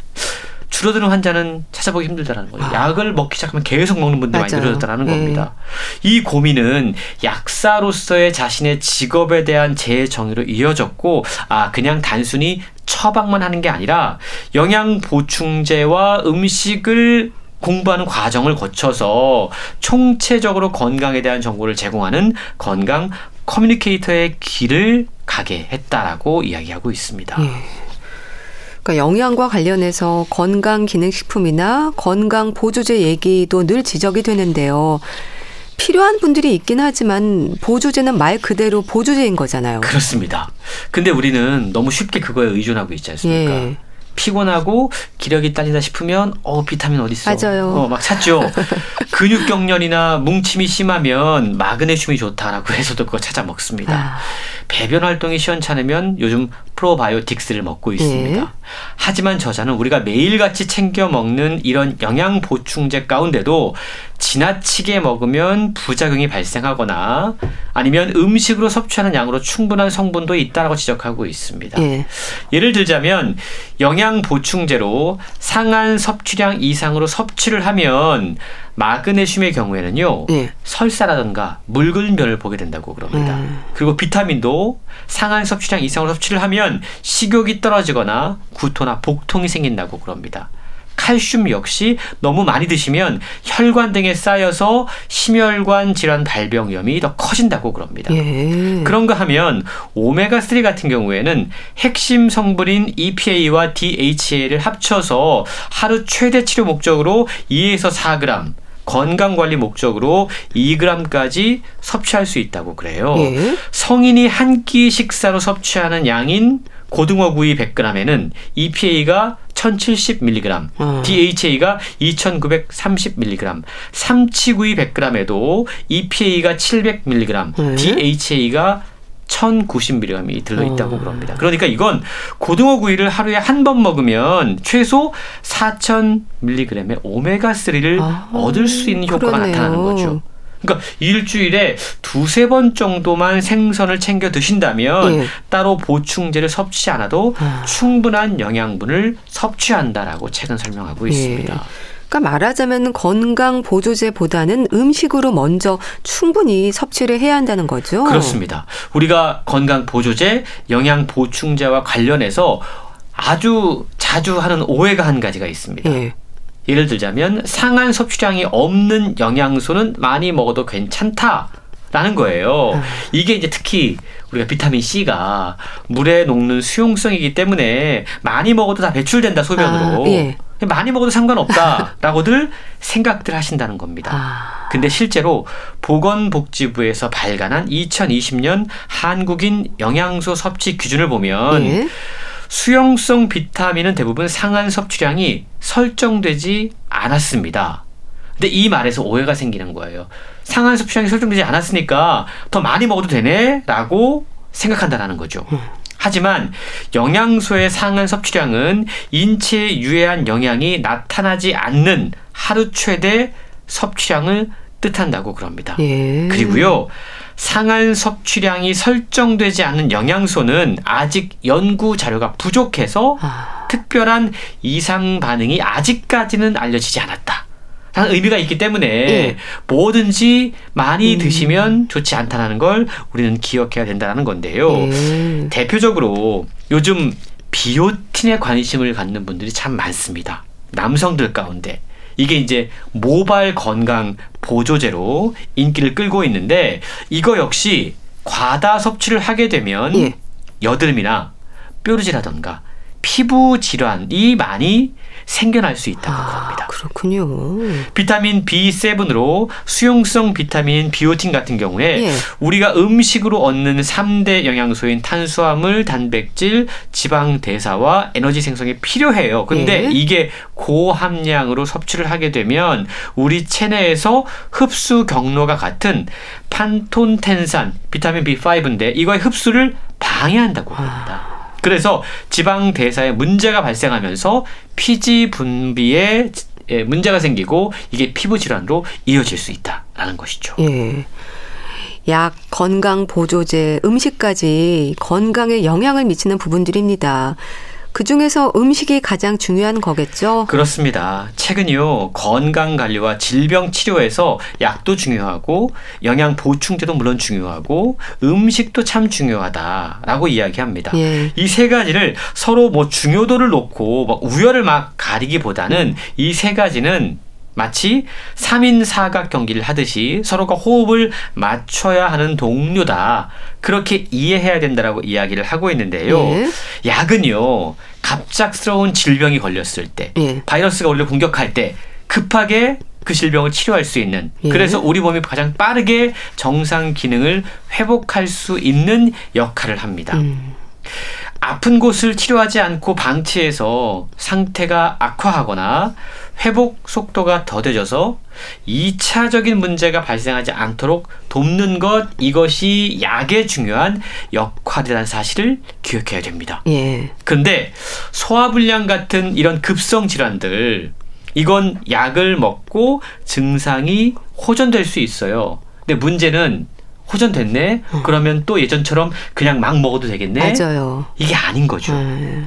줄어드는 환자는 찾아보기 힘들다는 거예요. 아. 약을 먹기 시작하면 계속 먹는 분들이 맞아요. 많이 늘어졌다는 네. 겁니다. 이 고민은 약사로서의 자신의 직업에 대한 재정의로 이어졌고 아 그냥 단순히 처방만 하는 게 아니라 영양보충제와 음식을 공부하는 과정을 거쳐서 총체적으로 건강에 대한 정보를 제공하는 건강 커뮤니케이터의 길을 가게 했다라고 이야기하고 있습니다. 예. 그러니까 영양과 관련해서 건강기능식품이나 건강보조제 얘기도 늘 지적이 되는데요. 필요한 분들이 있긴 하지만 보조제는 말 그대로 보조제인 거잖아요. 그렇습니다. 근데 우리는 너무 쉽게 그거에 의존하고 있지 않습니까? 예. 피곤하고 기력이 딸리다 싶으면 어 비타민 어디 있어? 맞아요. 어, 막 찾죠. 근육 경련이나 뭉침이 심하면 마그네슘이 좋다라고 해서도 그거 찾아 먹습니다. 아. 배변 활동이 시원찮으면 요즘 프로바이오틱스를 먹고 있습니다. 예. 하지만 저자는 우리가 매일같이 챙겨 먹는 이런 영양 보충제 가운데도 지나치게 먹으면 부작용이 발생하거나 아니면 음식으로 섭취하는 양으로 충분한 성분도 있다라고 지적하고 있습니다. 예. 예를 들자면 영양 보충제로 상한 섭취량 이상으로 섭취를 하면 마그네슘의 경우에는요. 예. 설사라든가 물근변을 보게 된다고 그럽니다. 음. 그리고 비타민도 상한 섭취량 이상으로 섭취를 하면 식욕이 떨어지거나 구토나 복통이 생긴다고 그럽니다. 칼슘 역시 너무 많이 드시면 혈관 등에 쌓여서 심혈관 질환 발병 위험이 더 커진다고 그럽니다. 예. 그런가 하면 오메가삼 같은 경우에는 핵심 성분인 이피에이와 디에이치에이를 합쳐서 하루 최대 치료 목적으로 이에서 사 그램 건강관리 목적으로 이 그램까지 섭취할 수 있다고 그래요. 예. 성인이 한 끼 식사로 섭취하는 양인 고등어구이 백 그램에는 이피에이가 천칠십 밀리그램, 음. 디에이치에이가 이천구백삼십 밀리그램, 삼치구이 백 그램에도 이피에이가 칠백 밀리그램, 음. 디에이치에이가 천구십 밀리그램이 들어있다고 음. 그럽니다. 그러니까 이건 고등어구이를 하루에 한 번 먹으면 최소 사천 밀리그램의 오메가삼을 아. 얻을 수 있는 효과가 그러네요. 나타나는 거죠. 그러니까 일주일에 두세 번 정도만 생선을 챙겨 드신다면 예. 따로 보충제를 섭취 않아도 아. 충분한 영양분을 섭취한다라고 책은 설명하고 예. 있습니다. 그러니까 말하자면 건강 보조제보다는 음식으로 먼저 충분히 섭취를 해야 한다는 거죠. 그렇습니다. 우리가 건강 보조제, 영양 보충제와 관련해서 아주 자주 하는 오해가 한 가지가 있습니다. 예. 예를 들자면 상한 섭취량이 없는 영양소는 많이 먹어도 괜찮다라는 거예요. 음. 이게 이제 특히 우리가 비타민C가 물에 녹는 수용성이기 때문에 많이 먹어도 다 배출된다 소변으로. 아, 예. 많이 먹어도 상관없다라고들 생각들 하신다는 겁니다. 아. 근데 실제로 보건복지부에서 발간한 이천이십 년 한국인 영양소 섭취 기준을 보면 예. 수용성 비타민은 대부분 상한 섭취량이 설정되지 않았습니다. 근데 이 말에서 오해가 생기는 거예요. 상한 섭취량이 설정되지 않았으니까 더 많이 먹어도 되네 라고 생각한다는 거죠. 음. 하지만 영양소의 상한 섭취량은 인체에 유해한 영향이 나타나지 않는 하루 최대 섭취량을 뜻한다고 그럽니다. 예. 그리고요. 상한 섭취량이 설정되지 않은 영양소는 아직 연구 자료가 부족해서 아. 특별한 이상 반응이 아직까지는 알려지지 않았다. 라는 의미가 있기 때문에 예. 뭐든지 많이 음. 드시면 좋지 않다는 걸 우리는 기억해야 된다는 건데요. 예. 대표적으로 요즘 비오틴에 관심을 갖는 분들이 참 많습니다. 남성들 가운데. 이게 이제 모발 건강 보조제로 인기를 끌고 있는데 이거 역시 과다 섭취를 하게 되면 예. 여드름이나 뾰루지라던가 피부 질환이 많이 생겨날 수 있다고 아, 합니다. 그렇군요. 비타민 비 세븐으로 수용성 비타민 비오틴 같은 경우에 예. 우리가 음식으로 얻는 삼 대 영양소인 탄수화물, 단백질, 지방 대사와 에너지 생성이 필요해요. 근데 예. 이게 고함량으로 섭취를 하게 되면 우리 체내에서 흡수 경로가 같은 판톤텐산, 비타민 비 파이브인데 이거의 흡수를 방해한다고 합니다. 아. 그래서 지방 대사에 문제가 발생하면서 피지 분비에 문제가 생기고 이게 피부 질환으로 이어질 수 있다라는 것이죠. 예. 약, 건강 보조제, 음식까지 건강에 영향을 미치는 부분들입니다. 그중에서 음식이 가장 중요한 거겠죠? 그렇습니다. 최근요 건강관리와 질병치료에서 약도 중요하고 영양보충제도 물론 중요하고 음식도 참 중요하다라고 이야기합니다. 예. 이 세 가지를 서로 뭐 중요도를 놓고 막 우열을 막 가리기보다는 이 세 가지는 마치 삼인 사각 경기를 하듯이 서로가 호흡을 맞춰야 하는 동료다. 그렇게 이해해야 된다라고 이야기를 하고 있는데요. 예. 약은요. 갑작스러운 질병이 걸렸을 때, 예. 바이러스가 우리를 공격할 때 급하게 그 질병을 치료할 수 있는, 예. 그래서 우리 몸이 가장 빠르게 정상 기능을 회복할 수 있는 역할을 합니다. 음. 아픈 곳을 치료하지 않고 방치해서 상태가 악화하거나 회복 속도가 더뎌져서 이차적인 문제가 발생하지 않도록 돕는 것, 이것이 약의 중요한 역할이라는 사실을 기억해야 됩니다. 예. 근데 소화불량 같은 이런 급성 질환들, 이건 약을 먹고 증상이 호전될 수 있어요. 근데 문제는 호전됐네? 음. 그러면 또 예전처럼 그냥 막 먹어도 되겠네? 맞아요. 이게 아닌 거죠. 음.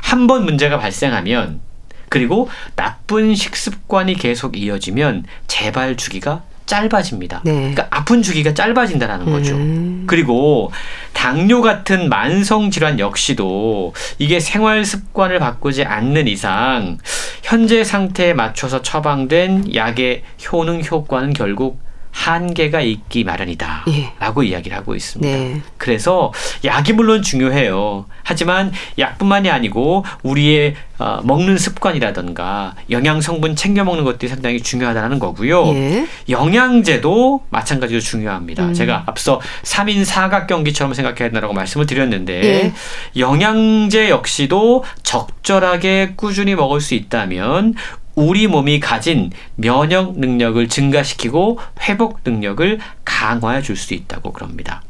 한 번 문제가 발생하면, 그리고 나쁜 식습관이 계속 이어지면 재발 주기가 짧아집니다. 네. 그러니까 아픈 주기가 짧아진다는 거죠. 음. 그리고 당뇨 같은 만성 질환 역시도 이게 생활 습관을 바꾸지 않는 이상 현재 상태에 맞춰서 처방된 약의 효능 효과는 결국 한계가 있기 마련이다. 예. 라고 이야기를 하고 있습니다. 네. 그래서 약이 물론 중요해요. 하지만 약뿐만이 아니고 우리의 어, 먹는 습관이라든가 영양 성분 챙겨 먹는 것들이 상당히 중요하다는 거고요. 예. 영양제도 마찬가지로 중요합니다. 음. 제가 앞서 삼인 사각 경기처럼 생각해야 된다고 말씀을 드렸는데, 예. 영양제 역시도 적절하게 꾸준히 먹을 수 있다면 우리 몸이 가진 면역 능력을 증가시키고 회복 능력을 강화해 줄 수 있다고 그럽니다.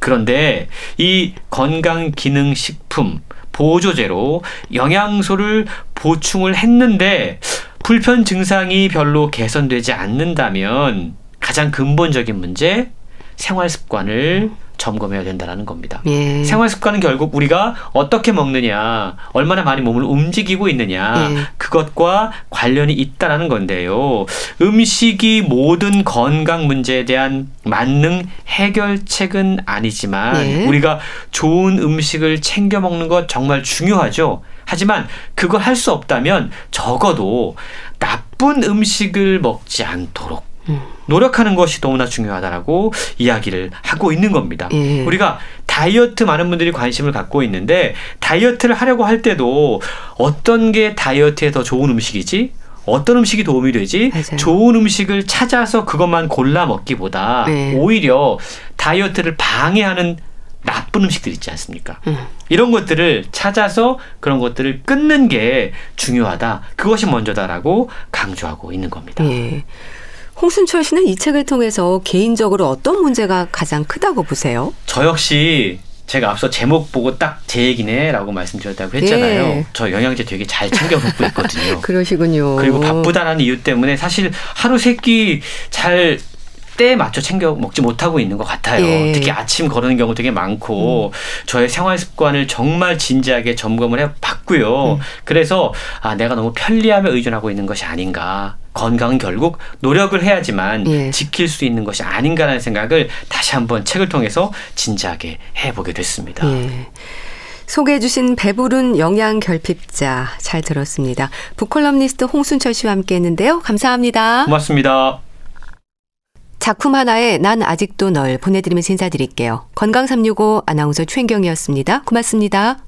그런데 이 건강기능식품 보조제로 영양소를 보충을 했는데 불편 증상이 별로 개선되지 않는다면 가장 근본적인 문제, 생활습관을 점검해야 된다는 겁니다. 예. 생활습관은 결국 우리가 어떻게 먹느냐, 얼마나 많이 몸을 움직이고 있느냐, 예. 그것과 관련이 있다는 건데요. 음식이 모든 건강 문제에 대한 만능 해결책은 아니지만, 예. 우리가 좋은 음식을 챙겨 먹는 것 정말 중요하죠. 하지만 그걸 할 수 없다면 적어도 나쁜 음식을 먹지 않도록 노력하는 것이 너무나 중요하다라고 이야기를 하고 있는 겁니다. 예. 우리가 다이어트 많은 분들이 관심을 갖고 있는데 다이어트를 하려고 할 때도 어떤 게 다이어트에 더 좋은 음식이지? 어떤 음식이 도움이 되지? 맞아요. 좋은 음식을 찾아서 그것만 골라 먹기보다, 예. 오히려 다이어트를 방해하는 나쁜 음식들 있지 않습니까? 음. 이런 것들을 찾아서 그런 것들을 끊는 게 중요하다. 그것이 먼저다라고 강조하고 있는 겁니다. 예. 홍순철 씨는 이 책을 통해서 개인적으로 어떤 문제가 가장 크다고 보세요? 저 역시 제가 앞서 제목 보고 딱 제 얘기네 라고 말씀드렸다고 했잖아요. 예. 저 영양제 되게 잘 챙겨 먹고 있거든요. 그러시군요. 그리고 바쁘다는 이유 때문에 사실 하루 세 끼 잘 때에 맞춰 챙겨 먹지 못하고 있는 것 같아요. 예. 특히 아침 거르는 경우 되게 많고, 음. 저의 생활 습관을 정말 진지하게 점검을 해봤고요. 음. 그래서 아, 내가 너무 편리함에 의존하고 있는 것이 아닌가. 건강은 결국 노력을 해야지만, 예. 지킬 수 있는 것이 아닌가라는 생각을 다시 한번 책을 통해서 진지하게 해보게 됐습니다. 예. 소개해 주신 배부른 영양결핍자 잘 들었습니다. 북컬럼니스트 홍순철 씨와 함께했는데요. 감사합니다. 고맙습니다. 작품 하나에 난 아직도 널 보내드리면서 인사드릴게요. 건강 삼육오 아나운서 최인경이었습니다. 고맙습니다.